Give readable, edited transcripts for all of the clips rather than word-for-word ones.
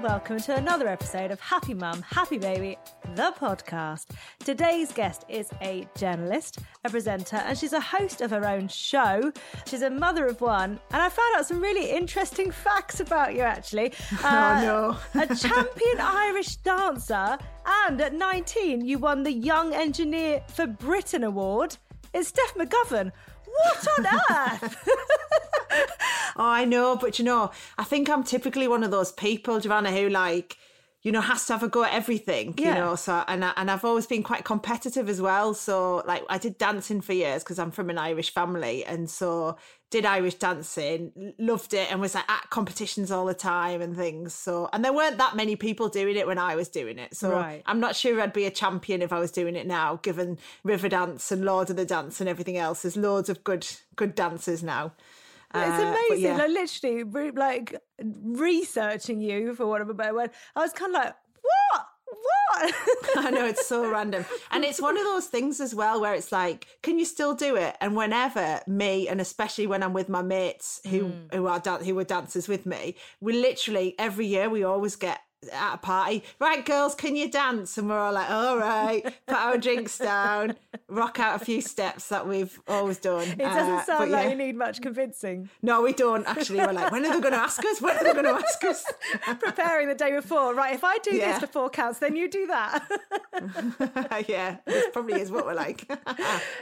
Welcome to another episode of Happy Mum, Happy Baby, the podcast. Today's guest is a journalist, a presenter, and she's a host of her own show. She's a mother of one, and I found out some really interesting facts about you, actually. Oh, no. A champion Irish dancer, and at 19, you won the Young Engineer for Britain Award. It's Steph McGovern. What on earth? Oh, I know, but you know, I think I'm typically one of those people, Giovanna, who like, you know, has to have a go at everything, yeah. You know, so, and I've always been quite competitive as well. So like I did dancing for years because I'm from an Irish family. And so did Irish dancing, loved it, and was like at competitions all the time and things. So, and there weren't that many people doing it when I was doing it. So right. I'm not sure I'd be a champion if I was doing it now, given Riverdance and Lord of the Dance and everything else. There's loads of good dancers now. It's amazing. Yeah. Like, literally, like, researching you, for want of a better word, I was kind of like, what? I know, it's so random. And it's one of those things as well where it's like, can you still do it? And whenever me, and especially when I'm with my mates who are dancers with me, we literally, every year, we always get at a party, right, girls, can you dance? And we're all like, all right, put our drinks down, rock out a few steps that we've always done. It doesn't sound like you need much convincing. No, we don't, actually. We're like, when are they going to ask us? Preparing the day before. Right, if I do this for 4 counts, then you do that. Yeah, this probably is what we're like.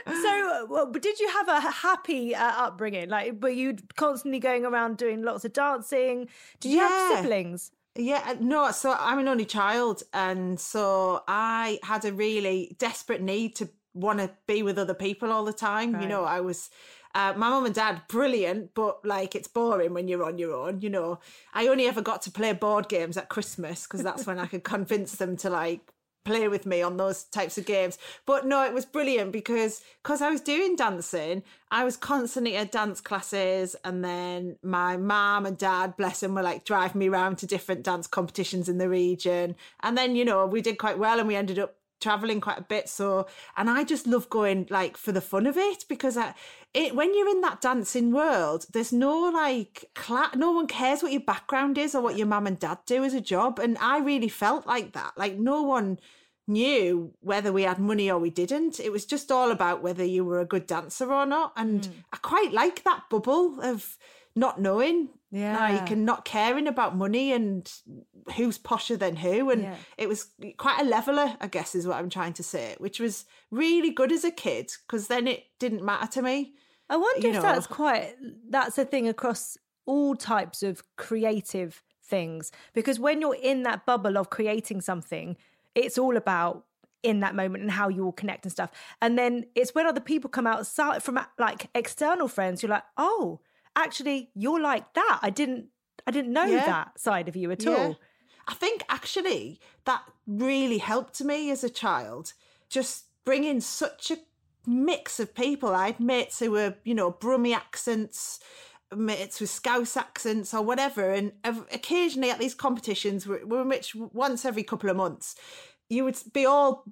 So, well, did you have a happy upbringing? Like, were you constantly going around doing lots of dancing? Did you have siblings? Yeah, no, so I'm an only child, and so I had a really desperate need to want to be with other people all the time. Right. You know, I was, my mum and dad, brilliant, but like it's boring when you're on your own, you know. I only ever got to play board games at Christmas because that's when I could convince them to like play with me on those types of games. But no, it was brilliant because I was doing dancing, I was constantly at dance classes, and then my mum and dad, bless them, were like driving me around to different dance competitions in the region. And then, you know, we did quite well and we ended up traveling quite a bit. So, and I just love going like for the fun of it, because when you're in that dancing world, there's no like no one cares what your background is or what your mum and dad do as a job. And I really felt like that, like no one knew whether we had money or we didn't. It was just all about whether you were a good dancer or not. And I quite like that bubble of not knowing, like, and not caring about money and who's posher than who. And it was quite a leveller, I guess, is what I'm trying to say, which was really good as a kid because then it didn't matter to me. I wonder if that's a thing across all types of creative things, because when you're in that bubble of creating something, it's all about in that moment and how you all connect and stuff. And then it's when other people come outside from like external friends, you're like, oh, actually you're like that. I didn't know that side of you at all. I think actually that really helped me as a child, just bringing such a mix of people. I had mates who were, you know, Brummie accents, mates with Scouse accents or whatever, and occasionally at these competitions, which once every couple of months, you would be all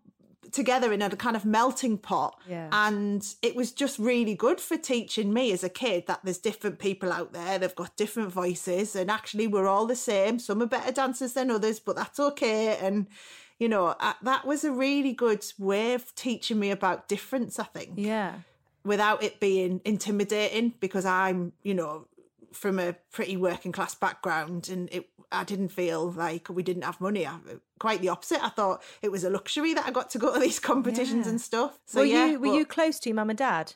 together in a kind of melting pot. And it was just really good for teaching me as a kid that there's different people out there, they've got different voices, and actually we're all the same. Some are better dancers than others, but that's okay. And you know, that was a really good way of teaching me about difference, I think. Yeah. Without it being intimidating, because I'm, you know, from a pretty working class background, and I didn't feel like we didn't have money. Quite the opposite. I thought it was a luxury that I got to go to these competitions and stuff. So were you close to your mum and dad?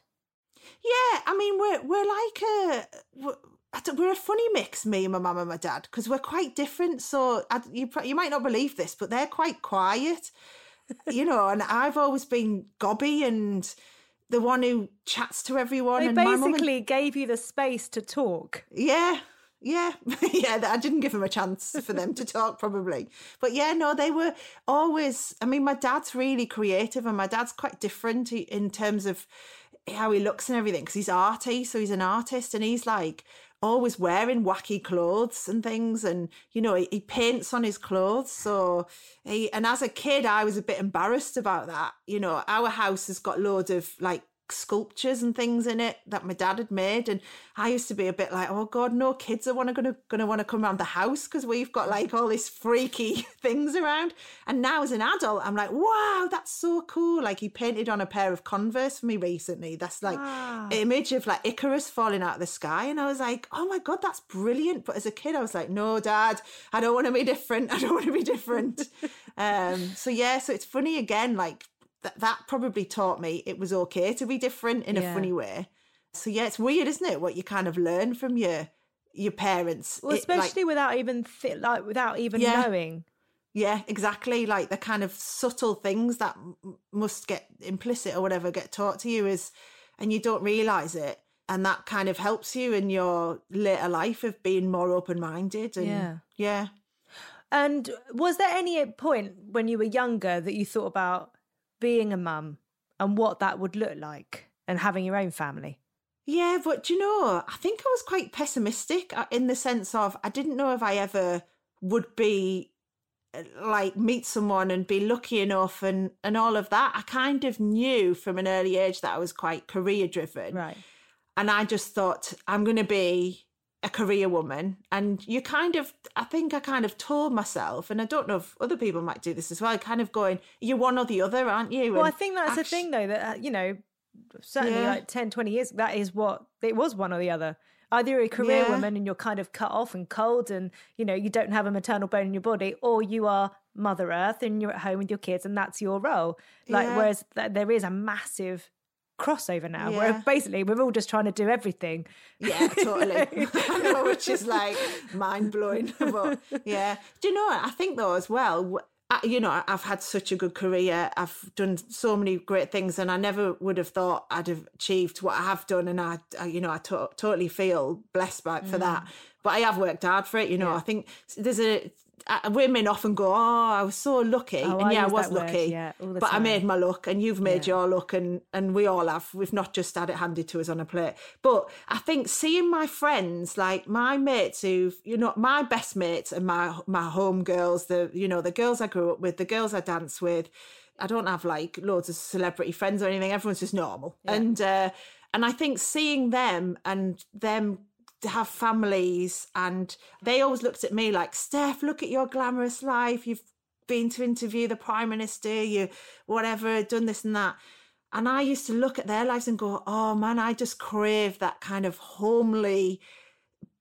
Yeah, I mean, we're a funny mix, me and my mum and my dad, because we're quite different. So you might not believe this, but they're quite quiet, you know. And I've always been gobby and the one who chats to everyone. They basically gave you the space to talk. Yeah. Yeah, yeah, I didn't give them a chance for them to talk, probably. But yeah, no, they were always, I mean, my dad's really creative, and my dad's quite different in terms of how he looks and everything, because he's arty, so he's an artist, and he's like always wearing wacky clothes and things, and, you know, he paints on his clothes. So and as a kid, I was a bit embarrassed about that. You know, our house has got loads of like sculptures and things in it that my dad had made, and I used to be a bit like, oh god, no kids are going to want to come around the house, because we've got like all these freaky things around. And now as an adult, I'm like, wow, that's so cool. Like, he painted on a pair of Converse for me recently that's like an image of like Icarus falling out of the sky, and I was like, oh my god, that's brilliant. But as a kid, I was like, no dad, I don't want to be different. So it's funny again, like that probably taught me it was okay to be different in a funny way. So yeah, it's weird, isn't it, what you kind of learn from your parents, especially without even knowing. Yeah, exactly. Like the kind of subtle things that must get implicit or whatever get taught to you, is, and you don't realize it, and that kind of helps you in your later life of being more open-minded. And yeah. And was there any point when you were younger that you thought about being a mum and what that would look like and having your own family? Yeah, but you know, I think I was quite pessimistic in the sense of I didn't know if I ever would be like meet someone and be lucky enough and all of that. I kind of knew from an early age that I was quite career driven. Right. And I just thought, I'm going to be a career woman. And I kind of told myself, and I don't know if other people might do this as well, kind of going, you're one or the other, aren't you? Well, and I think that's the thing though, that, you know, certainly like 10, 20 years, that is what it was, one or the other. Either you're a career woman and you're kind of cut off and cold and, you know, you don't have a maternal bone in your body, or you are Mother Earth and you're at home with your kids and that's your role. Like, whereas there is a massive crossover now, where basically we're all just trying to do everything. Yeah, totally. I know, which is like mind-blowing. But yeah, do you know what? I think though as well, you know, I've had such a good career, I've done so many great things, and I never would have thought I'd have achieved what I have done, and I you know, I totally feel blessed for that. But I have worked hard for it, you know. I think there's women often go, oh, I was so lucky. Oh, and yeah, I was lucky. Yeah, but time. I made my luck, and you've made your luck, and we all have. We've not just had it handed to us on a plate. But I think seeing my friends, like my mates who, you know, my best mates and my home girls, the girls I grew up with, the girls I danced with, I don't have like loads of celebrity friends or anything. Everyone's just normal. Yeah. And I think seeing them and them to have families, and they always looked at me like, Steph, look at your glamorous life, you've been to interview the Prime Minister, you whatever, done this and that. And I used to look at their lives and go, oh man, I just crave that kind of homely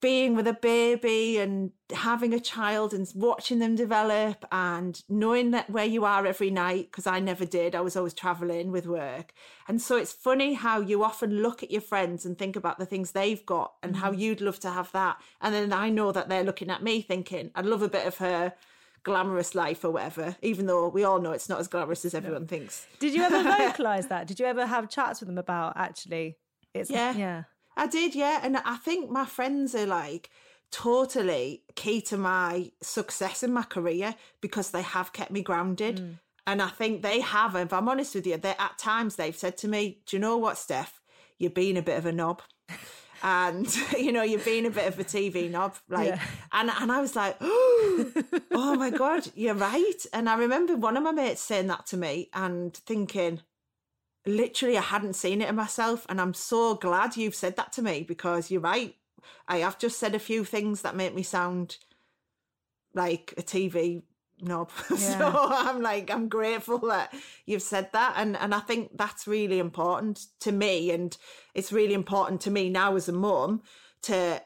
being with a baby and having a child and watching them develop and knowing that where you are every night, because I never did. I was always travelling with work. And so it's funny how you often look at your friends and think about the things they've got and how you'd love to have that. And then I know that they're looking at me thinking, I'd love a bit of her glamorous life or whatever, even though we all know it's not as glamorous as everyone thinks. Did you ever vocalise that? Did you ever have chats with them about actually? I did, yeah. And I think my friends are like totally key to my success in my career because they have kept me grounded. Mm. And I think they have, if I'm honest with you, at times they've said to me, do you know what, Steph? You're being a bit of a knob. And, you know, you're being a bit of a TV knob. Like, and I was like, oh my God, you're right. And I remember one of my mates saying that to me and thinking, literally, I hadn't seen it in myself, and I'm so glad you've said that to me, because you're right. I have just said a few things that make me sound like a TV knob. Yeah. So I'm grateful that you've said that. And I think that's really important to me. And it's really important to me now as a mum to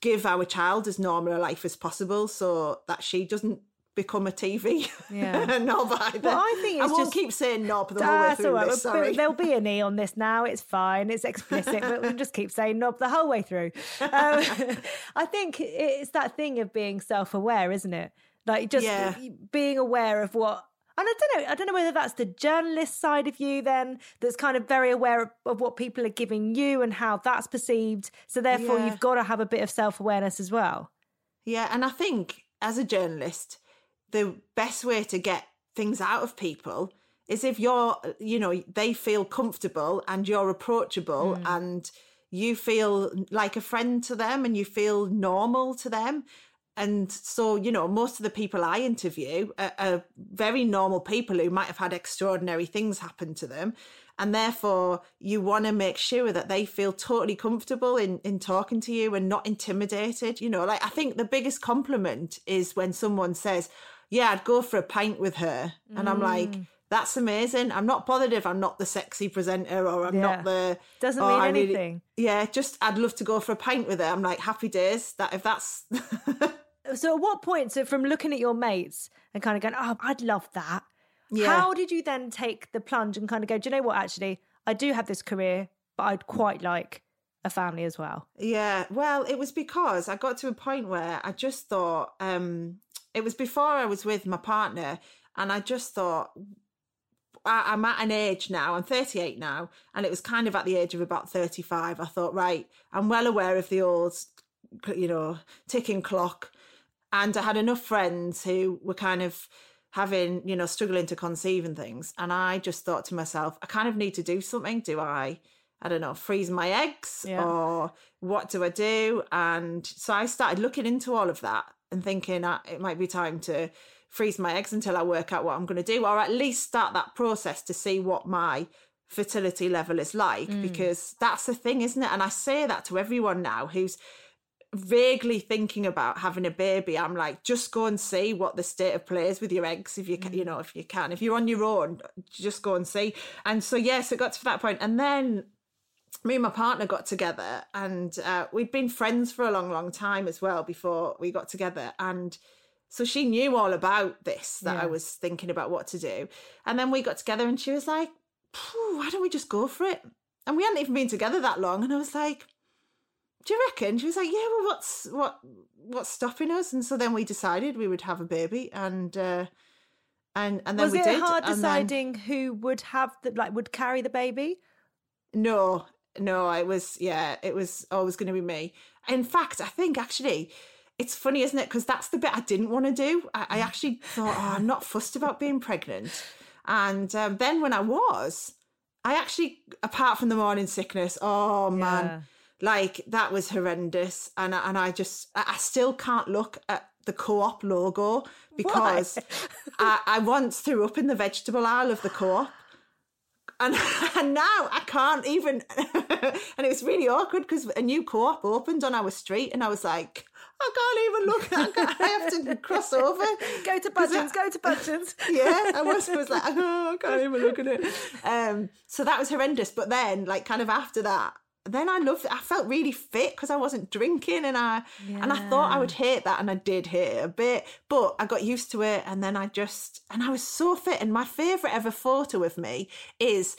give our child as normal a life as possible so that she doesn't become a TV knob either. Well, I think I won't keep saying knob the whole way through this, sorry. There'll be an E on this now. It's fine. It's explicit, but we'll just keep saying knob the whole way through. I think it's that thing of being self-aware, isn't it? Like just being aware of what... And I don't know whether that's the journalist side of you then that's kind of very aware of what people are giving you and how that's perceived. So therefore you've got to have a bit of self-awareness as well. Yeah, and I think as a journalist, the best way to get things out of people is if you're, they feel comfortable and you're approachable and you feel like a friend to them and you feel normal to them. And so, most of the people I interview are very normal people who might have had extraordinary things happen to them. And therefore, you want to make sure that they feel totally comfortable in talking to you and not intimidated. I think the biggest compliment is when someone says, yeah, I'd go for a pint with her. And I'm like, that's amazing. I'm not bothered if I'm not the sexy presenter or I'm not the... Doesn't mean anything. Really, I'd love to go for a pint with her. I'm like, happy days. If that's... So at what point, so from looking at your mates and kind of going, oh, I'd love that, how did you then take the plunge and kind of go, do you know what, actually, I do have this career, but I'd quite like a family as well? Yeah, well, it was because I got to a point where I just thought, it was before I was with my partner, and I just thought, I'm at an age now, I'm 38 now, and it was kind of at the age of about 35, I thought, right, I'm well aware of the old, ticking clock. And I had enough friends who were kind of having, struggling to conceive and things. And I just thought to myself, I kind of need to do something. Do I don't know, freeze my eggs or what do I do? And so I started looking into all of that and thinking it might be time to freeze my eggs until I work out what I'm going to do, or at least start that process to see what my fertility level is like, because that's the thing, isn't it? And I say that to everyone now who's vaguely thinking about having a baby. I'm like, just go and see what the state of play is with your eggs if you can, if you can. If you're on your own, just go and see. And so, yes, it got to that point. And then me and my partner got together, and we'd been friends for a long, long time as well before we got together. And so she knew all about this, that I was thinking about what to do. And then we got together and she was like, why don't we just go for it? And we hadn't even been together that long. And I was like, do you reckon? She was like, yeah, well, what's stopping us? And so then we decided we would have a baby, and then we did. Was it hard deciding who would have would carry the baby? No, it was always going to be me. In fact, I think actually, it's funny, isn't it? Because that's the bit I didn't want to do. I actually thought, I'm not fussed about being pregnant. And then when I was, I actually, apart from the morning sickness, man. Like, that was horrendous. And I still can't look at the Co-op logo because I once threw up in the vegetable aisle of the Co-op. And now I can't even... And it was really awkward because a new Co-op opened on our street and I was like, I can't even look. I have to cross over. Go to Budgeons. Yeah, I was like, I can't even look at it. So that was horrendous. But then, kind of after that, then I felt really fit because I wasn't drinking and I thought I would hate that, and I did hate it a bit, but I got used to it. And then I was so fit. And my favourite ever photo of me is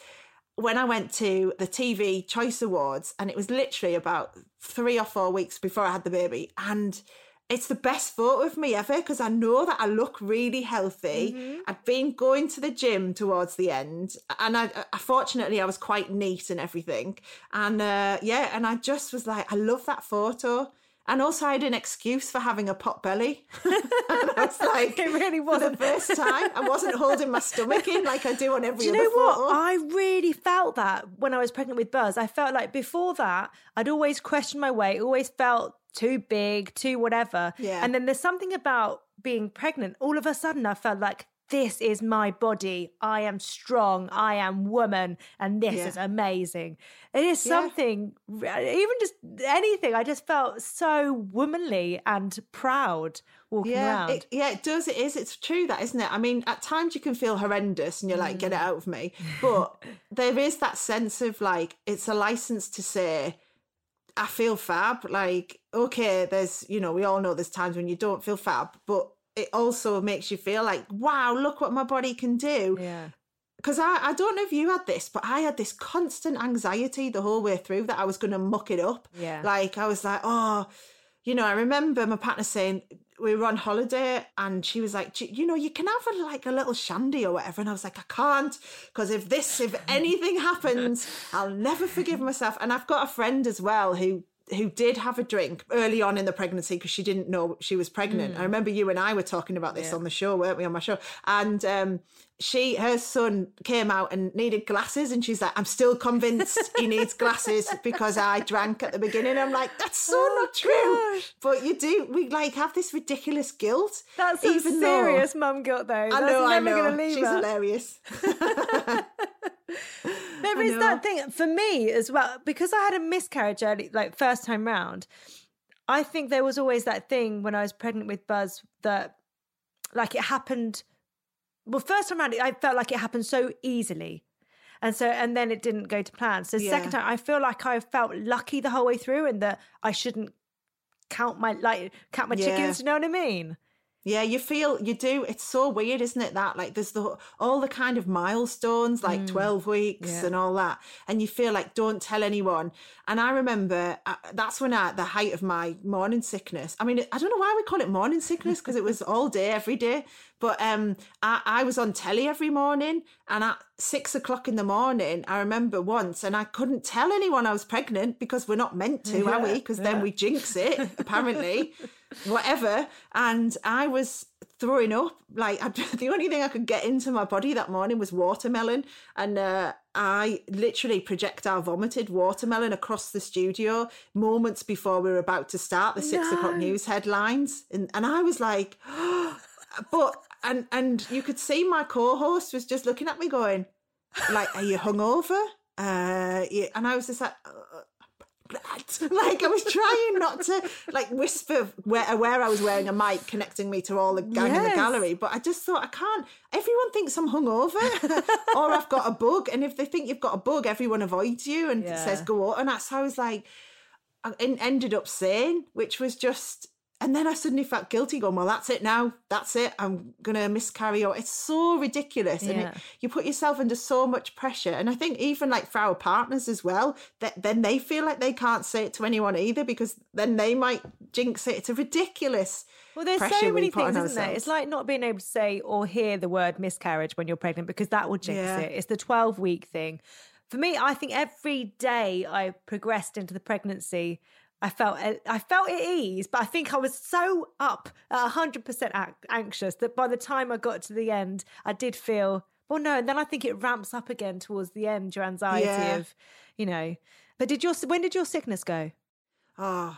when I went to the TV Choice Awards, and it was literally about 3 or 4 weeks before I had the baby, and it's the best photo of me ever because I know that I look really healthy. Mm-hmm. I'd been going to the gym towards the end, and I fortunately I was quite neat and everything. And and I just was like, I love that photo. And also I had an excuse for having a pot belly. And I was like, it really was the first time. I wasn't holding my stomach in like I do on every other photo. Do you know what? I really felt that when I was pregnant with Buzz. I felt like before that, I'd always questioned my weight, always felt too big, too whatever. Yeah. And then there's something about being pregnant. All of a sudden I felt like, this is my body, I am strong, I am woman, and this is amazing. It is something, even just anything, I just felt so womanly and proud walking around. It does, it is, it's true that, isn't it? I mean, at times you can feel horrendous and you're like, get it out of me. But there is that sense of like, it's a license to say, I feel fab. Like, okay, there's, you know, we all know there's times when you don't feel fab, but it also makes you feel like, wow, look what my body can do. Yeah. Because I don't know if you had this, but I had this constant anxiety the whole way through that I was going to muck it up. Yeah. Like, I was like, oh, you know, I remember my partner saying, we were on holiday and she was like, you know, you can have a little shandy or whatever. And I was like, I can't, because if anything happens, I'll never forgive myself. And I've got a friend as well who did have a drink early on in the pregnancy because she didn't know she was pregnant. I remember you and I were talking about this on the show, weren't we, on my show? And her son came out and needed glasses and she's like, I'm still convinced he needs glasses because I drank at the beginning. I'm like, that's so not true. But you do, we like have this ridiculous guilt. That's some serious mum guilt though. I know. Gonna leave she's hilarious. There is that thing for me as well, because I had a miscarriage early, like first time round. I think there was always that thing when I was pregnant with Buzz that like it happened. Well, first time round, I felt like it happened so easily. And then it didn't go to plan. So second time, I feel like I felt lucky the whole way through and that I shouldn't count my chickens. You know what I mean? Yeah, you do. It's so weird, isn't it? That like there's all the kind of milestones, like 12 weeks and all that. And you feel like, don't tell anyone. And I remember that's when at the height of my morning sickness, I mean, I don't know why we call it morning sickness because it was all day, every day. But I was on telly every morning and at 6 o'clock in the morning, I remember once, and I couldn't tell anyone I was pregnant because we're not meant to, are we? Because then we jinx it, apparently, whatever. And I was throwing up. Like the only thing I could get into my body that morning was watermelon. And I literally projectile vomited watermelon across the studio moments before we were about to start the 6 o'clock news headlines. And I was like... But and you could see my co-host was just looking at me going, like, are you hungover? And I was just like, like I was trying not to like whisper where I was wearing a mic connecting me to all the gang in the gallery. But I just thought, I can't. Everyone thinks I'm hungover or I've got a bug. And if they think you've got a bug, everyone avoids you and says go on. And that's how I was like, I ended up saying, which was just. And then I suddenly felt guilty going, well, that's it now. That's it. I'm going to miscarry. Or it's so ridiculous. Yeah. And you put yourself under so much pressure. And I think even like for our partners as well, that then they feel like they can't say it to anyone either because then they might jinx it. It's a ridiculous pressure. Well, there's so many things, isn't there? It's like not being able to say or hear the word miscarriage when you're pregnant because that will jinx it. It's the 12-week thing. For me, I think every day I progressed into the pregnancy, I felt at ease, but I think I was so up at 100% anxious that by the time I got to the end, I did feel, well, no, and then I think it ramps up again towards the end, your anxiety of, you know. But when did your sickness go? Oh,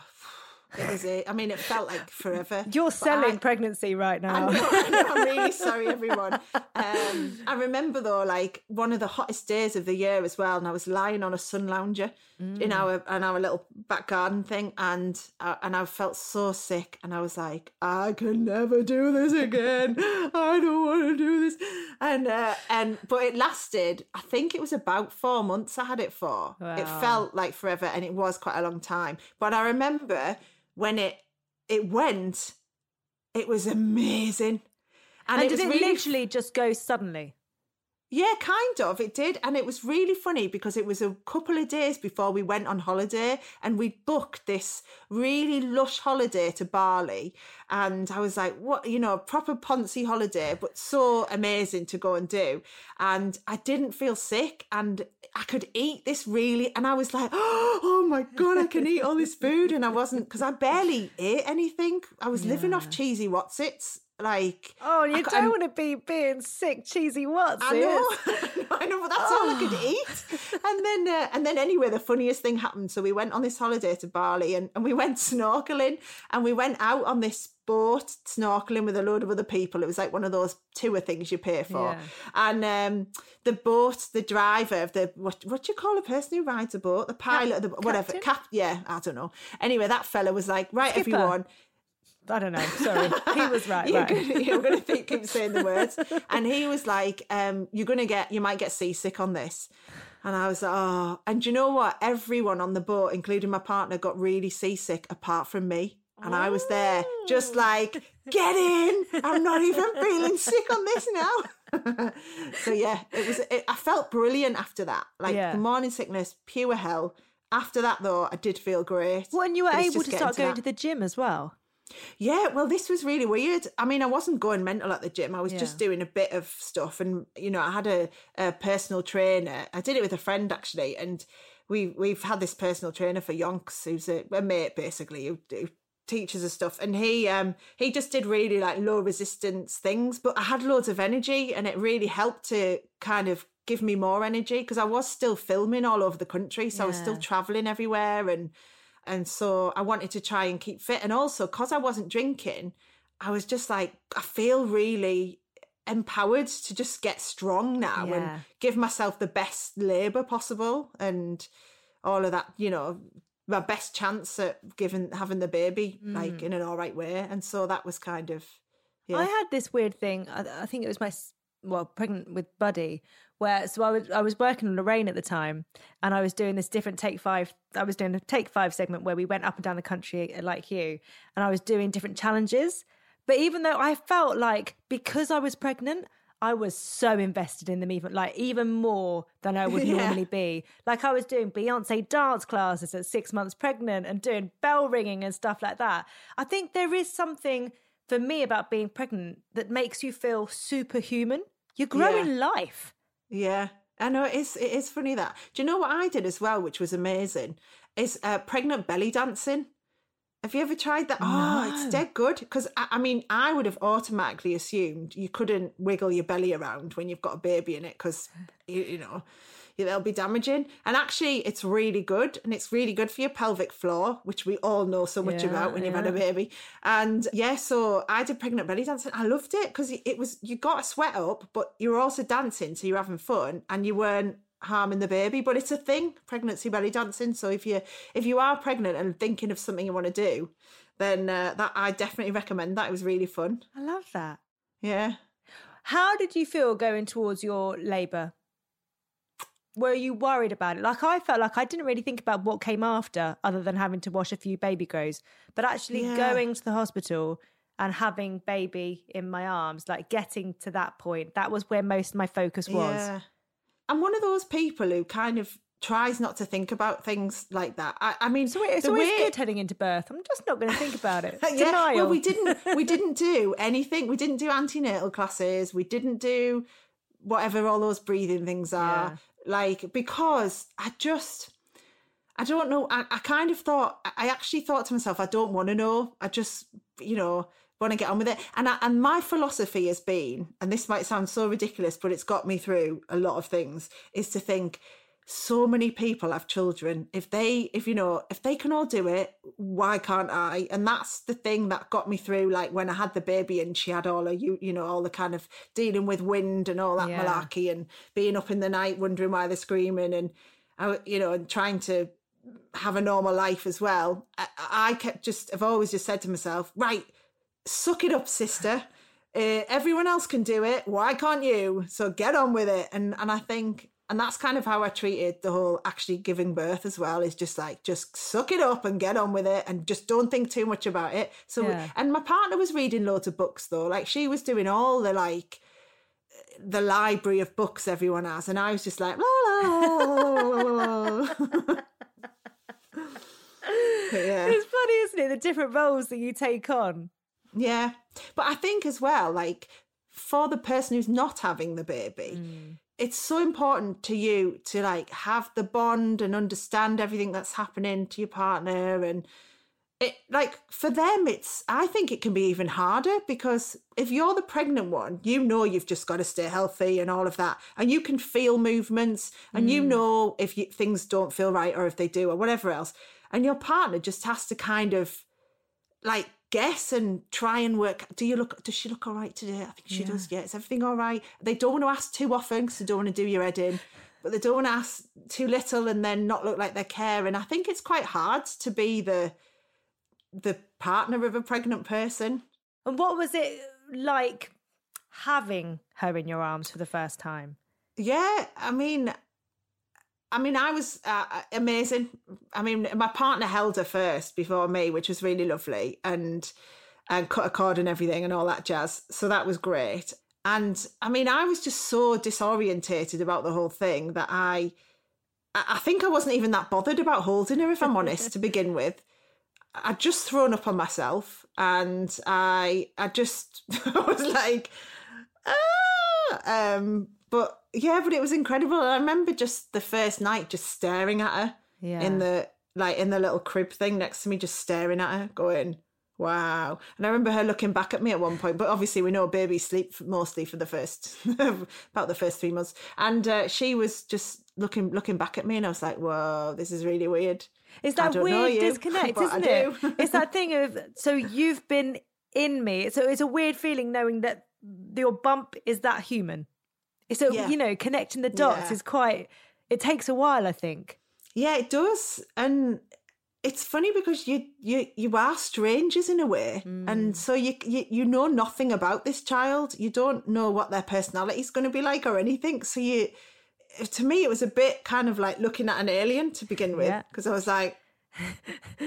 it was it. I mean, it felt like forever. You're selling pregnancy right now. I'm really sorry, everyone. I remember, though, like one of the hottest days of the year as well, and I was lying on a sun lounger in our little back garden thing, and I felt so sick, and I was like, I can never do this again. I don't want to do this. And but it lasted, I think it was about 4 months I had it for. Wow. It felt like forever, and it was quite a long time. But I remember... when it went, it was amazing. And did it really literally just go suddenly? Yeah, kind of. It did. And it was really funny because it was a couple of days before we went on holiday and we booked this really lush holiday to Bali. And I was like, what, you know, a proper Ponzi holiday, but so amazing to go and do. And I didn't feel sick and I could eat this really. And I was like, oh my God, I can eat all this food. And I wasn't, because I barely ate anything. I was living off cheesy Wotsits. Like, oh, you don't want to be being sick, cheesy Watts. I know, but that's all I could eat. And then anyway, the funniest thing happened. So we went on this holiday to Bali, and we went snorkeling, and we went out on this boat snorkeling with a load of other people. It was like one of those tour things you pay for. Yeah. And the boat, the driver of the, what do you call a person who rides a boat? The pilot, whatever. Yeah, I don't know. Anyway, that fella was like, right, skipper. Everyone. I don't know, sorry. He was right. You're going to think him saying the words. And he was like, you might get seasick on this. And I was like, oh. And do you know what? Everyone on the boat, including my partner, got really seasick apart from me. And I was there just like, get in. I'm not even feeling sick on this now. So yeah, I felt brilliant after that. Like the morning sickness, pure hell. After that though, I did feel great. Well, and you were able to start going to the gym as well. Yeah, well, this was really weird. I mean, I wasn't going mental at the gym. I was just doing a bit of stuff. And, you know, I had a personal trainer. I did it with a friend, actually. And we've had this personal trainer for yonks, who's a mate, basically, who teaches us stuff. And he just did really, like, low resistance things. But I had loads of energy, and it really helped to kind of give me more energy, because I was still filming all over the country. So I was still travelling everywhere, And so I wanted to try and keep fit. And also, because I wasn't drinking, I was just like, I feel really empowered to just get strong now and give myself the best labour possible and all of that, you know, my best chance at having the baby, like, in an all right way. And so that was kind of, I had this weird thing. I think it was pregnant with Buddy, where I was working on Lorraine at the time, and I was doing this different Take 5 segment where we went up and down the country like you, and I was doing different challenges. But even though I felt like, because I was pregnant, I was so invested in them, even more than I would normally be. Like, I was doing Beyonce dance classes at 6 months pregnant and doing bell ringing and stuff like that. I think there is something for me about being pregnant that makes you feel superhuman. You're growing life. Yeah, I know. It is funny that. Do you know what I did as well, which was amazing, is pregnant belly dancing. Have you ever tried that? No. Oh, it's dead good. Because, I mean, I would have automatically assumed you couldn't wiggle your belly around when you've got a baby in it, because, you know... they'll be damaging. And actually, it's really good, and it's really good for your pelvic floor, which we all know so much about when you've had a baby. And so I did pregnant belly dancing. I loved it, because it was, you got a sweat up, but you were also dancing, so you're having fun and you weren't harming the baby. But it's a thing, pregnancy belly dancing. So if you are pregnant and thinking of something you want to do, then that I definitely recommend that. It was really fun. I love that. Yeah. How did you feel going towards your labour? Were you worried about it? Like, I felt like I didn't really think about what came after, other than having to wash a few baby grows. But actually going to the hospital and having baby in my arms, like getting to that point, that was where most of my focus was. Yeah. I'm one of those people who kind of tries not to think about things like that. I mean, so it's always good heading into birth. I'm just not going to think about it. Denial. Well, we didn't do anything. We didn't do antenatal classes. We didn't do whatever all those breathing things are. Yeah. Like, because I actually thought to myself, I don't want to know. I just, you know, want to get on with it. And my philosophy has been, and this might sound so ridiculous, but it's got me through a lot of things, is to think, so many people have children. If they can all do it, why can't I? And that's the thing that got me through, like, when I had the baby and she had all of, you know, all the kind of dealing with wind and all that malarkey, and being up in the night wondering why they're screaming, and, you know, and trying to have a normal life as well. I've always just said to myself, right, suck it up, sister. Everyone else can do it. Why can't you? So get on with it. And I think... And that's kind of how I treated the whole actually giving birth as well, is just like, just suck it up and get on with it, and just don't think too much about it. So, and my partner was reading loads of books though. Like, she was doing all the, like, the library of books everyone has. And I was just like, la, la, la, la. It's funny, isn't it? The different roles that you take on. Yeah. But I think as well, like, for the person who's not having the baby, it's so important to you to, like, have the bond and understand everything that's happening to your partner, and for them, I think it can be even harder, because if you're the pregnant one, you know you've just got to stay healthy and all of that. And you can feel movements and you know if things don't feel right or if they do or whatever else. And your partner just has to kind of like guess and try and work. Does she look all right today? I think she does. Yeah. Is everything all right? They don't want to ask too often because they don't want to do your head in. But they don't want to ask too little and then not look like they're caring. I think it's quite hard to be the partner of a pregnant person. And what was it like having her in your arms for the first time? Yeah, I mean, I was amazing. I mean, my partner held her first before me, which was really lovely, and cut a cord and everything and all that jazz. So that was great. And I mean, I was just so disorientated about the whole thing that I think I wasn't even that bothered about holding her, if I'm honest, to begin with. I'd just thrown up on myself and I was like, ah! But it was incredible. And I remember just the first night just staring at her in the little crib thing next to me, just staring at her going, wow. And I remember her looking back at me at one point, but obviously we know babies sleep mostly for about the first 3 months. And she was just looking back at me and I was like, whoa, this is really weird. It's that weird disconnect, isn't it? It's that thing of, so you've been in me. So it's a weird feeling knowing that your bump is that human. So, connecting the dots is it takes a while, I think. Yeah, it does. And it's funny because you are strangers in a way. And so you know nothing about this child. You don't know what their personality is going to be like or anything. So to me, it was a bit kind of like looking at an alien to begin with, because I was like,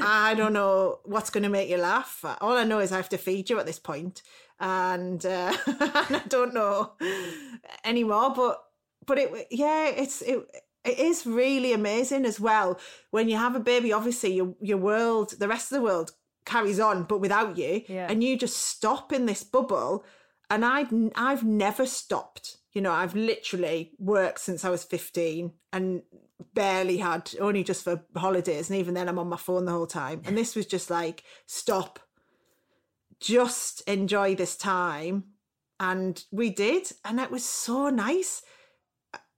I don't know what's going to make you laugh. All I know is I have to feed you at this point. And I don't know anymore. But it is really amazing as well. When you have a baby, obviously your world, the rest of the world carries on, but without you. Yeah. And you just stop in this bubble. And I've never stopped. You know, I've literally worked since I was 15 and barely had, only just for holidays. And even then I'm on my phone the whole time. And this was just like, stop, just enjoy this time. And we did. And it was so nice.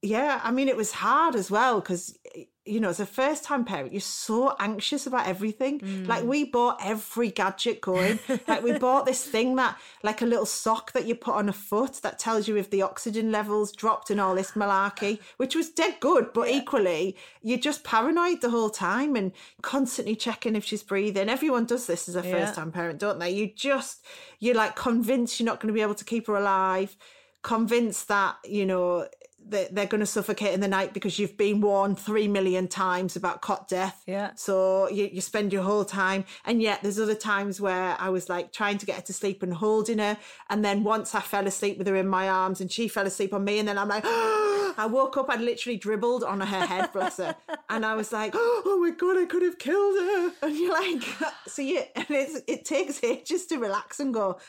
Yeah, I mean, it was hard as well because, you know, as a first-time parent, you're so anxious about everything. Like, we bought every gadget going. Like, we bought this thing that, like a little sock that you put on a foot that tells you if the oxygen levels dropped and all this malarkey, which was dead good, but equally, you're just paranoid the whole time and constantly checking if she's breathing. Everyone does this as a first-time parent, don't they? You're like convinced you're not going to be able to keep her alive, convinced that, you know, they're going to suffocate in the night because you've been warned 3 million times about cot death. Yeah. So you spend your whole time. And yet there's other times where I was like trying to get her to sleep and holding her. And then once I fell asleep with her in my arms and she fell asleep on me. And then I'm like, oh, I woke up, I'd literally dribbled on her head, bless her. And I was like, oh my God, I could have killed her. And you're like, it takes ages to relax and go,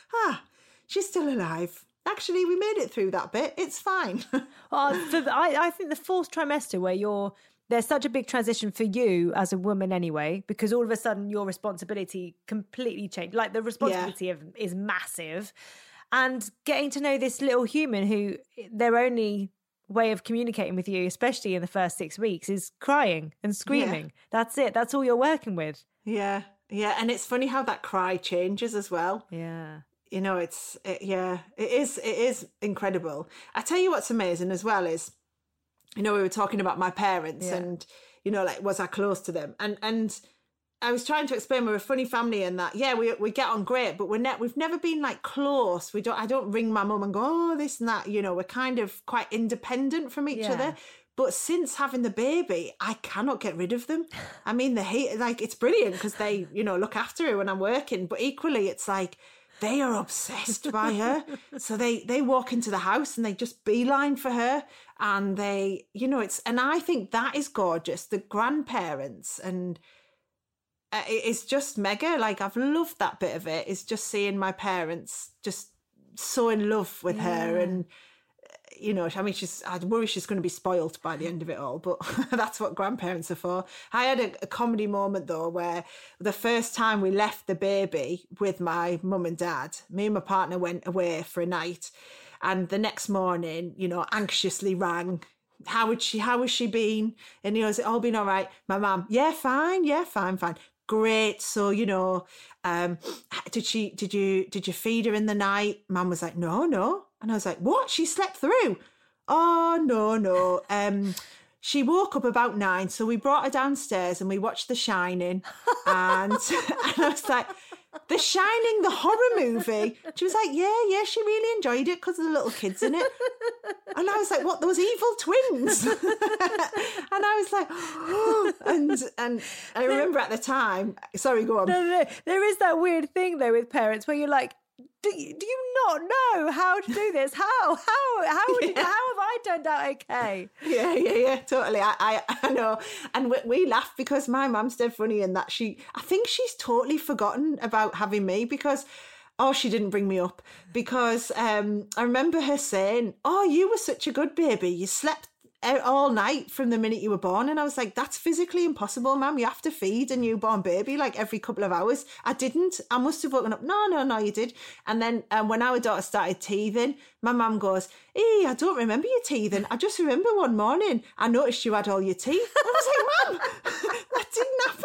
she's still alive. Actually, we made it through that bit. It's fine. I think the fourth trimester where there's such a big transition for you as a woman anyway, because all of a sudden your responsibility completely changed. Like the responsibility is massive. And getting to know this little human who their only way of communicating with you, especially in the first 6 weeks, is crying and screaming. Yeah. That's it. That's all you're working with. Yeah. Yeah. And it's funny how that cry changes as well. Yeah. You know, it is incredible. I tell you what's amazing as well is, you know, we were talking about my parents and, you know, like, was I close to them? And I was trying to explain we're a funny family and that, we get on great, but we've never been like close. I don't ring my mum and go, oh, this and that, you know, we're kind of quite independent from each other. But since having the baby, I cannot get rid of them. I mean, it's brilliant because they, you know, look after her when I'm working, but equally it's like, they are obsessed by her. So they walk into the house and they just beeline for her. And they, you know, and I think that is gorgeous. The grandparents and it's just mega. Like, I've loved that bit of it. It's just seeing my parents just so in love with her. And you know, I mean, I worry she's going to be spoilt by the end of it all, but that's what grandparents are for. I had a comedy moment, though, where the first time we left the baby with my mum and dad, me and my partner went away for a night, and the next morning, you know, anxiously rang, how has she been? And, you know, has it all been all right? My mum, yeah, fine. Great. So, you know, did you feed her in the night? Mum was like, no. And I was like, what? She slept through? Oh, no. She woke up about 9, so we brought her downstairs and we watched The Shining. And, and I was like, The Shining, the horror movie? She was like, yeah, she really enjoyed it because of the little kids in it. And I was like, what, those evil twins? And I was like, oh. And I remember at the time, sorry, go on. No. There is that weird thing, though, with parents where you're like, do you not know how to do this? How have I turned out okay? Yeah, totally. I know. And we laughed because my mum's dead funny in that I think she's totally forgotten about having me because, oh, she didn't bring me up. Because I remember her saying, oh, you were such a good baby. You slept all night from the minute you were born. And I was like, that's physically impossible, ma'am. You have to feed a newborn baby like every couple of hours. I didn't. I must have woken up. No, you did. And then when our daughter started teething, my mum goes, I don't remember you teething. I just remember one morning I noticed you had all your teeth. And I was like, mum, that didn't happen.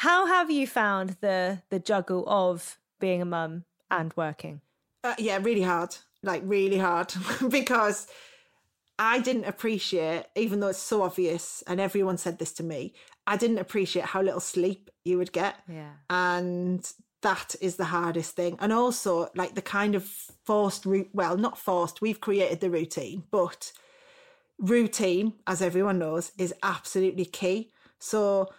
How have you found the juggle of being a mum and working? Yeah, really hard, because I didn't appreciate, even though it's so obvious, and everyone said this to me, I didn't appreciate how little sleep you would get. Yeah. And that is the hardest thing. And also, the kind of not forced, we've created the routine, but routine, as everyone knows, is absolutely key. So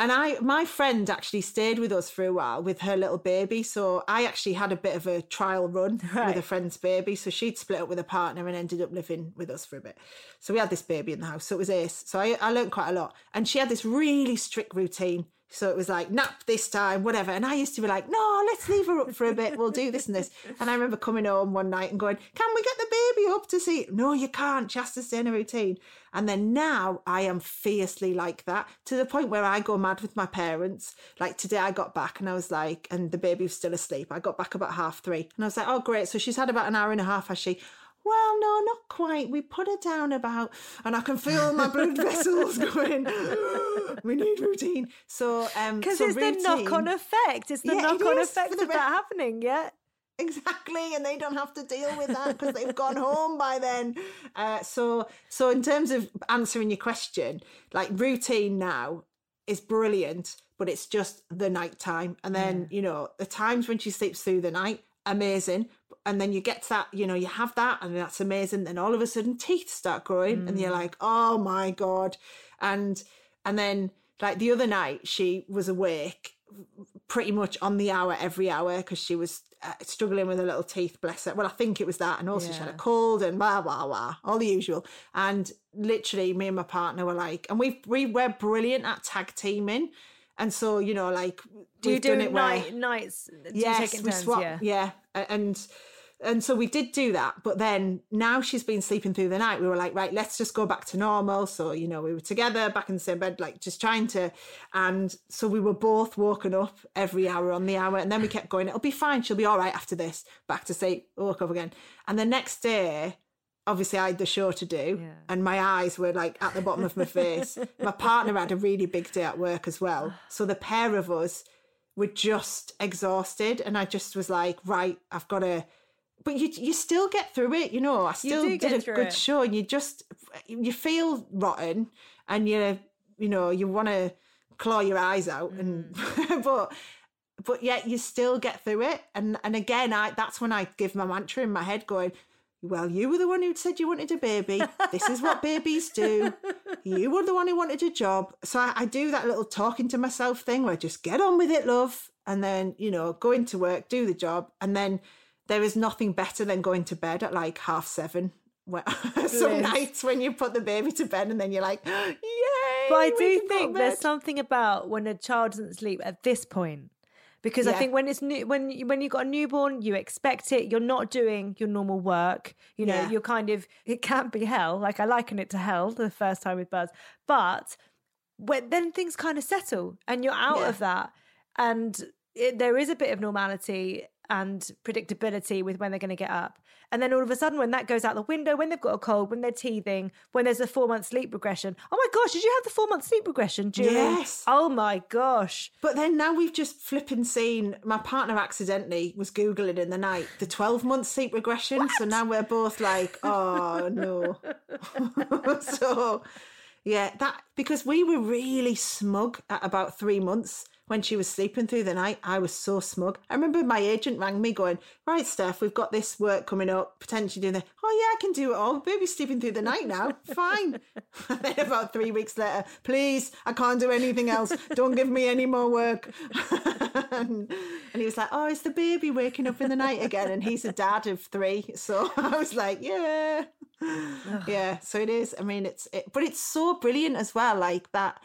And my friend actually stayed with us for a while with her little baby. So I actually had a bit of a trial run with a friend's baby. So she'd split up with a partner and ended up living with us for a bit. So we had this baby in the house. So it was Ace. So I learned quite a lot. And she had this really strict routine. So it was like, nap this time, whatever. And I used to be like, no, let's leave her up for a bit. We'll do this and this. And I remember coming home one night and going, can we get the baby up to see? No, you can't. She has to stay in a routine. And then now I am fiercely like that, to the point where I go mad with my parents. Like today I got back and I was like, and the baby was still asleep. I got back about 3:30. And I was like, oh, great. So she's had about an hour and a half, has she? Well, no, not quite. We put her down about, and I can feel my blood vessels going, we need routine. So, because it's routine, the knock-on effect. It's the knock-on effect of that happening, yeah. Exactly, and they don't have to deal with that because they've gone home by then. So in terms of answering your question, like routine now is brilliant, but it's just the night time. And then, you know, the times when she sleeps through the night, amazing. And then you get to that, you know, you have that and that's amazing. Then all of a sudden teeth start growing and you're like, oh my God. And then like the other night she was awake pretty much on the hour every hour because she was struggling with her little teeth, bless her. Well, I think it was that. And also she had a cold and blah, blah, blah, all the usual. And literally me and my partner were like, and we're brilliant at tag teaming. And so, you know, like, nights? Yes, we swap. And so we did do that. But then now she's been sleeping through the night. We were like, right, let's just go back to normal. So, you know, we were together back in the same bed, like just trying to. And so we were both woken up every hour on the hour. And then we kept going, it'll be fine. She'll be all right after this. Back to sleep, woke up again. And the next day, obviously I had the show to do and my eyes were like at the bottom of my face. My partner had a really big day at work as well. So the pair of us were just exhausted. And I just was like, right, I've got to, but you still get through it, you know. I still did a good show and you feel rotten and you know, you want to claw your eyes out and but yet you still get through it. And again, that's when I give my mantra in my head going, well, you were the one who said you wanted a baby. This is what babies do. You were the one who wanted a job. So I do that little talking to myself thing where I just get on with it, love. And then, you know, go into work, do the job. And then there is nothing better than going to bed at like 7:30. Some nights when you put the baby to bed and then you're like, yay! But I do think there's something about when a child doesn't sleep at this point. Because I think when it's new, when you've got a newborn, you expect it. You're not doing your normal work. You know, you're kind of, it can be hell. Like I liken it to hell the first time with birds. But then things kind of settle and you're out of that. And there is a bit of normality and predictability with when they're going to get up. And then all of a sudden, when that goes out the window, when they've got a cold, when they're teething, when there's a 4-month sleep regression. Oh my gosh, did you have the 4-month sleep regression, Julie? Yes. Oh my gosh. But then now we've just flipping seen, my partner accidentally was Googling in the night, the 12-month sleep regression. What? So now we're both like, oh no. So yeah, that, because we were really smug at about 3 months. When she was sleeping through the night, I was so smug. I remember my agent rang me going, right, Steph, we've got this work coming up, potentially doing that. Oh, yeah, I can do it all. Baby's sleeping through the night now. Fine. And then about 3 weeks later, please, I can't do anything else. Don't give me any more work. And he was like, oh, is the baby waking up in the night again? And he's a dad of 3. So I was like, yeah. Yeah, so it is. I mean, but it's so brilliant as well, like that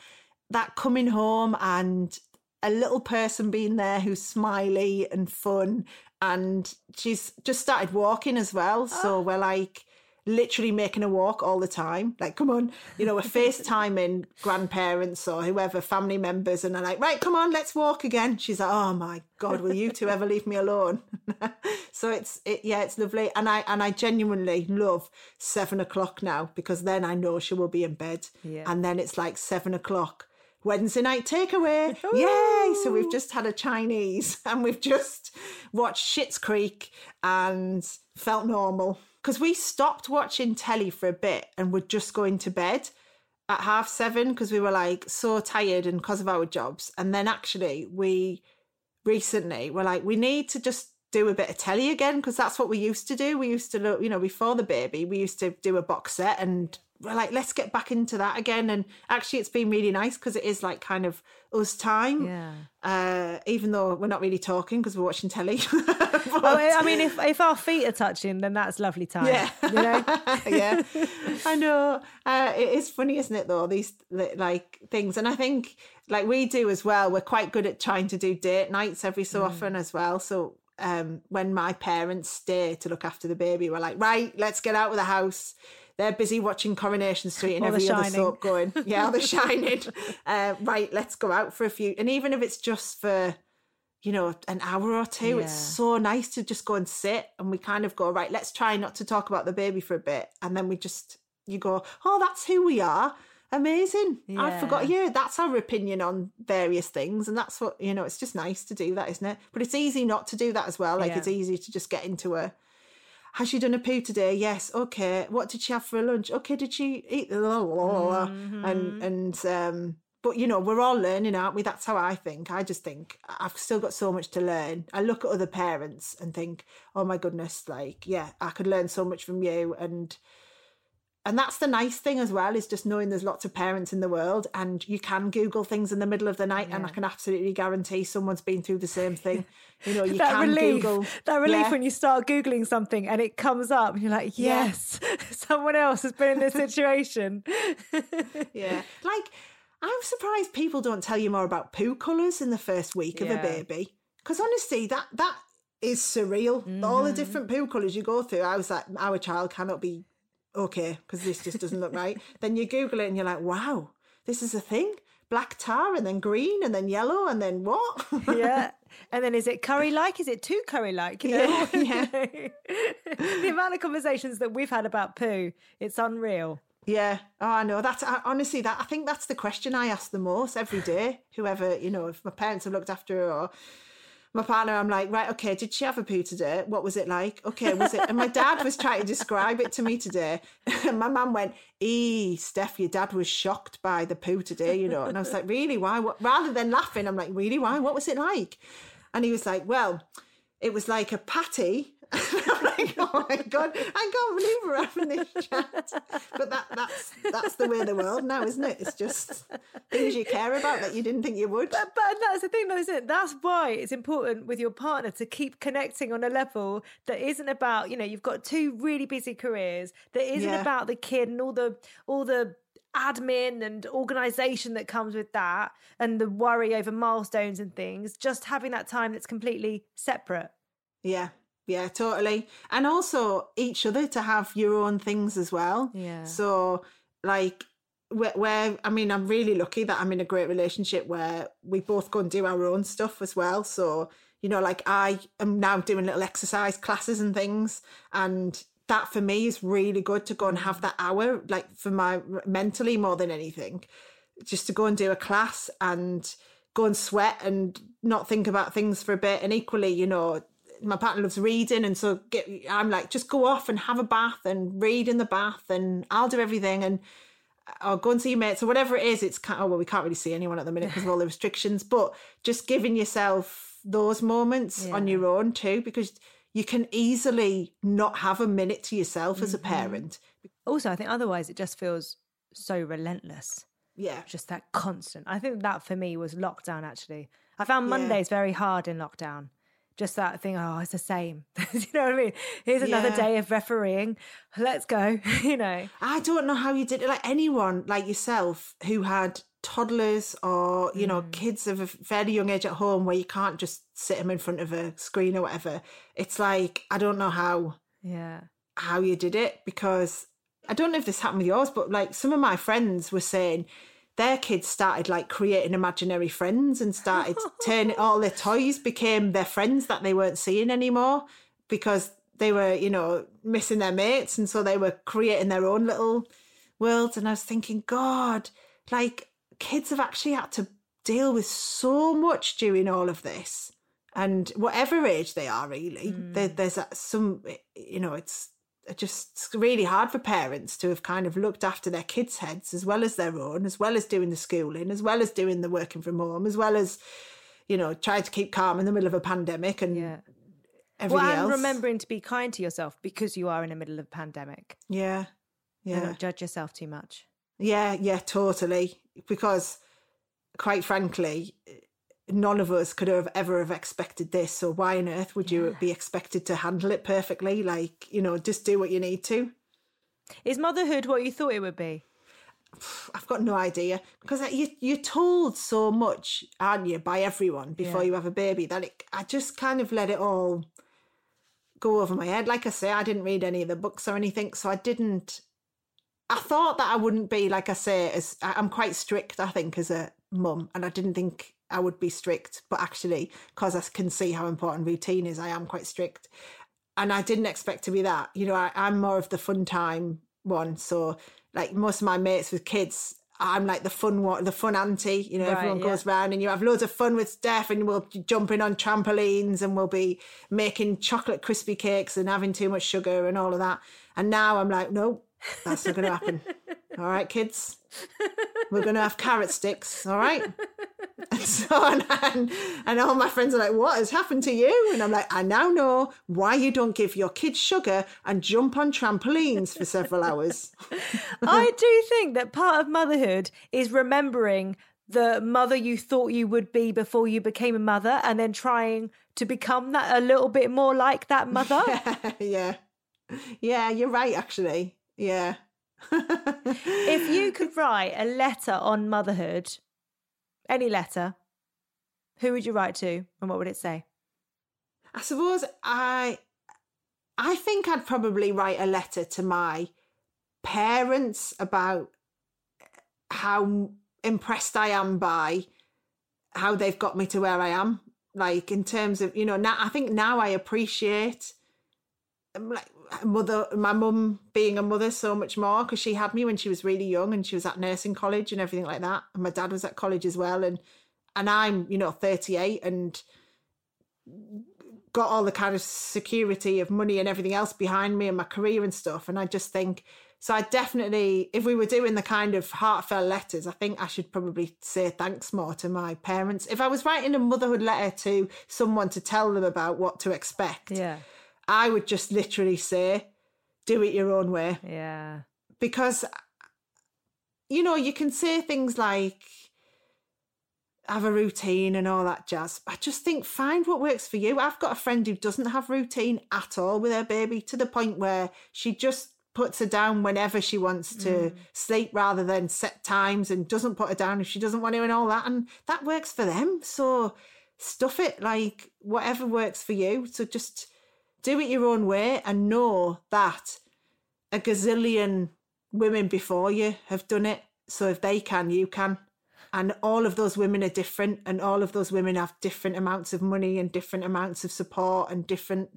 coming home and a little person being there who's smiley and fun, and she's just started walking as well. So we're like literally making her walk all the time. Like, come on, you know, we're FaceTiming grandparents or whoever, family members, and they're like, right, come on, let's walk again. She's like, oh my God, will you two ever leave me alone? So it's lovely. And I genuinely love 7:00 now, because then I know she will be in bed. Yeah. And then it's like 7:00. Wednesday night takeaway. Ooh. Yay! So we've just had a Chinese and we've just watched Schitt's Creek and felt normal. Because we stopped watching telly for a bit and were just going to bed at 7:30 because we were like so tired and because of our jobs. And then actually we recently were like, we need to just do a bit of telly again because that's what we used to do. We used to look, you know, before the baby, we used to do a box set and we're like, let's get back into that again. And actually it's been really nice because it is like kind of us time. Yeah. Even though we're not really talking because we're watching telly. But, well, I mean, if our feet are touching, then that's lovely time. Yeah. You know? Yeah. I know. It is funny, isn't it, though, these like things. And I think like we do as well, we're quite good at trying to do date nights every so often as well. So when my parents stay to look after the baby, we're like, right, let's get out of the house. They're busy watching Coronation Street and all every other soap going. Yeah, The Shining. Right, let's go out for a few. And even if it's just for, you know, an hour or two, it's so nice to just go and sit. And we kind of go, right, let's try not to talk about the baby for a bit. And then we just, you go, oh, that's who we are. Amazing. Yeah. I forgot you. That's our opinion on various things. And that's what, you know, it's just nice to do that, isn't it? But it's easy not to do that as well. Like it's easy to just get into a, has she done a poo today? Yes. Okay. What did she have for lunch? Okay. Did she eat? Mm-hmm. But you know, we're all learning, aren't we? That's how I think. I just think I've still got so much to learn. I look at other parents and think, oh my goodness, like, yeah, I could learn so much from you. And that's the nice thing as well, is just knowing there's lots of parents in the world and you can Google things in the middle of the night and I can absolutely guarantee someone's been through the same thing. You know, you can relief, Google. That relief when you start Googling something and it comes up and you're like, yes, someone else has been in this situation. Yeah. Like, I'm surprised people don't tell you more about poo colours in the first week of a baby. Because honestly, that is surreal. Mm-hmm. All the different poo colours you go through, I was like, our child cannot be okay, because this just doesn't look right. Then you Google it and you're like, wow, this is a thing. Black tar and then green and then yellow and then what? Yeah. And then is it curry-like? Is it too curry-like? You know? Yeah. The amount of conversations that we've had about poo, it's unreal. Yeah. Oh, I know. I think that's the question I ask the most every day. Whoever, you know, if my parents have looked after her or my partner, I'm like, right, okay, did she have a poo today? What was it like? Okay, was it? And my dad was trying to describe it to me today. And my mum went, Steph, your dad was shocked by the poo today, you know. And I was like, really, why? What? Rather than laughing, I'm like, really, why? What was it like? And he was like, well, it was like a patty. I'm like, oh my God, I can't believe we're having this chat. But that's the way of the world now, isn't it? It's just things you care about that you didn't think you would. But that's the thing though, isn't it? That's why it's important with your partner to keep connecting on a level that isn't about, you know, you've got two really busy careers, that isn't about the kid and all the admin and organisation that comes with that and the worry over milestones and things, just having that time that's completely separate. Yeah. Yeah, totally. And also each other to have your own things as well. Yeah. So like I mean, I'm really lucky that I'm in a great relationship where we both go and do our own stuff as well. So, you know, like I am now doing little exercise classes and things. And that for me is really good to go and have that hour, like for my mentally more than anything, just to go and do a class and go and sweat and not think about things for a bit. And equally, you know, my partner loves reading, and so I'm like, just go off and have a bath and read in the bath and I'll do everything, and I'll go and see your mates or whatever it is. We can't really see anyone at the minute because of all the restrictions, but just giving yourself those moments on your own too, because you can easily not have a minute to yourself as a parent. Also, I think otherwise it just feels so relentless. Yeah. Just that constant. I think that for me was lockdown actually. I found Mondays very hard in lockdown. Just that thing, oh, it's the same. You know what I mean? Here's another day of refereeing. Let's go, you know. I don't know how you did it. Like anyone like yourself who had toddlers or, you know, kids of a fairly young age at home where you can't just sit them in front of a screen or whatever. It's like, I don't know how you did it, because I don't know if this happened with yours, but like some of my friends were saying their kids started like creating imaginary friends and started turning all their toys became their friends that they weren't seeing anymore because they were, you know, missing their mates. And so they were creating their own little worlds. And I was thinking, God, like kids have actually had to deal with so much during all of this. And whatever age they are, really, there's some, you know, it's just really hard for parents to have kind of looked after their kids' heads as well as their own, as well as doing the schooling, as well as doing the working from home, as well as, you know, trying to keep calm in the middle of a pandemic and everything else. Well, and remembering to be kind to yourself because you are in the middle of a pandemic. Yeah. Yeah. And not judge yourself too much. Yeah, totally. Because quite frankly, none of us could have ever have expected this. So why on earth would you be expected to handle it perfectly? Like, you know, just do what you need to. Is motherhood what you thought it would be? I've got no idea, because you're told so much, aren't you, by everyone before you have a baby, that I just kind of let it all go over my head. Like I say, I didn't read any of the books or anything, so I thought that I wouldn't be, like I say, I'm quite strict, I think, as a mum, and I didn't think I would be strict, but actually, because I can see how important routine is, I am quite strict, and I didn't expect to be that. You know, I'm more of the fun time one, so like most of my mates with kids, I'm like the fun auntie, you know, right, everyone goes round and you have loads of fun with Steph and we'll be jumping on trampolines and we'll be making chocolate crispy cakes and having too much sugar and all of that. And now I'm like, no, that's not going to happen. All right, kids, we're going to have carrot sticks, all right? And so on. And all my friends are like, what has happened to you? And I'm like, I now know why you don't give your kids sugar and jump on trampolines for several hours. I do think that part of motherhood is remembering the mother you thought you would be before you became a mother and then trying to become that, a little bit more like that mother. Yeah, you're right, actually. Yeah. If you could write a letter on motherhood, any letter, who would you write to and what would it say? I suppose I think I'd probably write a letter to my parents about how impressed I am by how they've got me to where I am. Like, in terms of, you know, now I think I appreciate, like, my mum being a mother so much more, because she had me when she was really young and she was at nursing college and everything like that, and my dad was at college as well, and I'm, you know, 38 and got all the kind of security of money and everything else behind me and my career and stuff, and I just think, so I definitely, if we were doing the kind of heartfelt letters, I think I should probably say thanks more to my parents. If I was writing a motherhood letter to someone to tell them about what to expect, I would just literally say, do it your own way. Yeah. Because, you know, you can say things like, have a routine and all that jazz. I just think, find what works for you. I've got a friend who doesn't have routine at all with her baby, to the point where she just puts her down whenever she wants to sleep rather than set times, and doesn't put her down if she doesn't want to and all that. And that works for them. So stuff it, like, whatever works for you. So just do it your own way, and know that a gazillion women before you have done it. So if they can, you can. And all of those women are different, and all of those women have different amounts of money and different amounts of support and different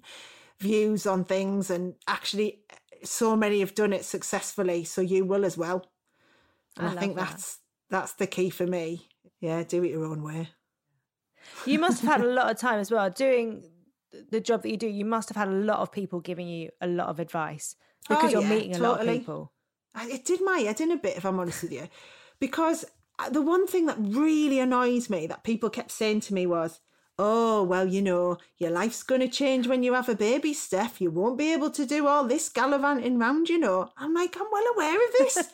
views on things. And actually, so many have done it successfully, so you will as well. And I think that's the key for me. Yeah, do it your own way. You must have had a lot of time as well doing the job that you do. You must have had a lot of people giving you a lot of advice, because you're meeting a lot of people. It did my head in a bit, if I'm honest with you, because the one thing that really annoys me that people kept saying to me was, oh, well, you know, your life's going to change when you have a baby, Steph. You won't be able to do all this gallivanting round, you know. I'm like, I'm well aware of this.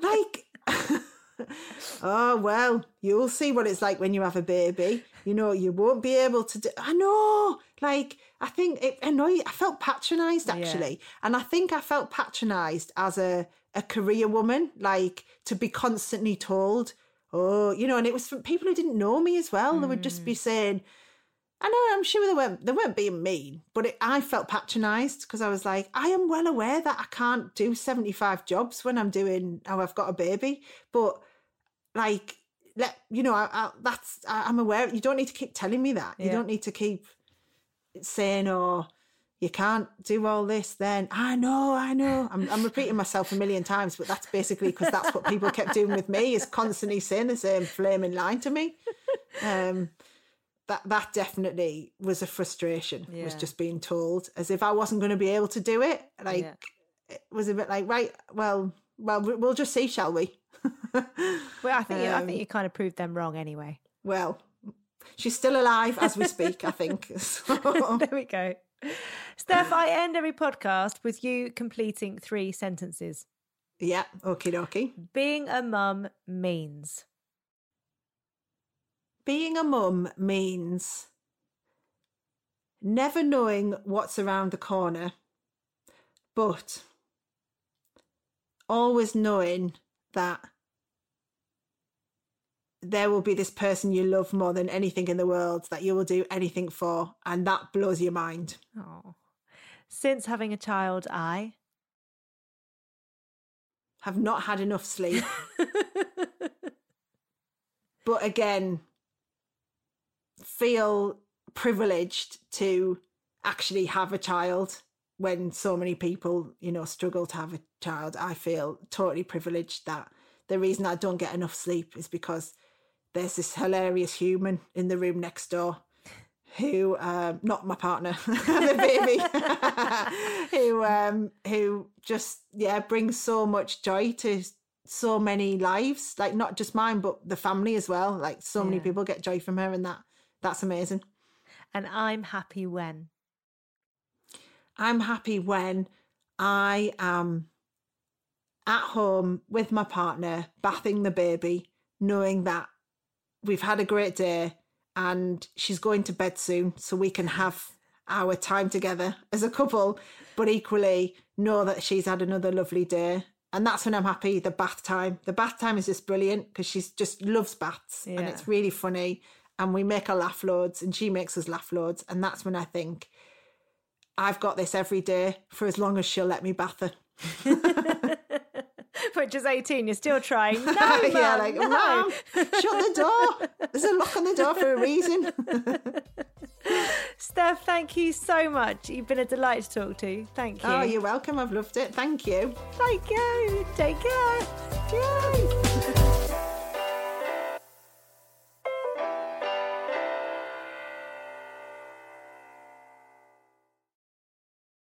Like, oh, well, you'll see what it's like when you have a baby. You know, you won't be able to do... I know! Like, I think it annoyed... I felt patronised, actually. Yeah. And I think I felt patronised as a career woman, like, to be constantly told, oh, you know, and it was from people who didn't know me as well. They would just be saying... I know, I'm sure they weren't being mean, but I felt patronised, because I was like, I am well aware that I can't do 75 jobs when I'm doing... Oh, I've got a baby. But, like... I'm aware. You don't need to keep telling me that. Yeah. You don't need to keep saying, "Oh, you can't do all this." Then I know. I'm repeating myself a million times, but that's basically because that's what people kept doing with me, is constantly saying the same flaming line to me. That definitely was a frustration. Yeah. Was just being told as if I wasn't going to be able to do it. Like it was a bit like, right, well, we'll just see, shall we? Well, I think you kind of proved them wrong anyway. Well, she's still alive as we speak, I think. So. There we go. Steph, I end every podcast with you completing 3 sentences. Yeah, okie dokie. Being a mum means? Being a mum means never knowing what's around the corner, but always knowing that there will be this person you love more than anything in the world that you will do anything for, and that blows your mind. Oh. Since having a child, I have not had enough sleep. But again, feel privileged to actually have a child when so many people, you know, struggle to have a child. I feel totally privileged that the reason I don't get enough sleep is because there's this hilarious human in the room next door who, not my partner, the baby, who just, yeah, brings so much joy to so many lives, like not just mine, but the family as well. Like so many people get joy from her, and that's amazing. And I'm happy when? I'm happy when I am at home with my partner, bathing the baby, knowing that we've had a great day and she's going to bed soon so we can have our time together as a couple, but equally know that she's had another lovely day. And that's when I'm happy, the bath time. The bath time is just brilliant because she just loves baths and it's really funny. And we make her laugh loads and she makes us laugh loads. And that's when I think I've got this every day for as long as she'll let me bath her. Which is 18, you're still trying. No, Mum, yeah, like, no. Mum, shut the door. There's a lock on the door for a reason. Steph, thank you so much. You've been a delight to talk to. Thank you. Oh, you're welcome. I've loved it. Thank you. Thank you. Take care. Cheers.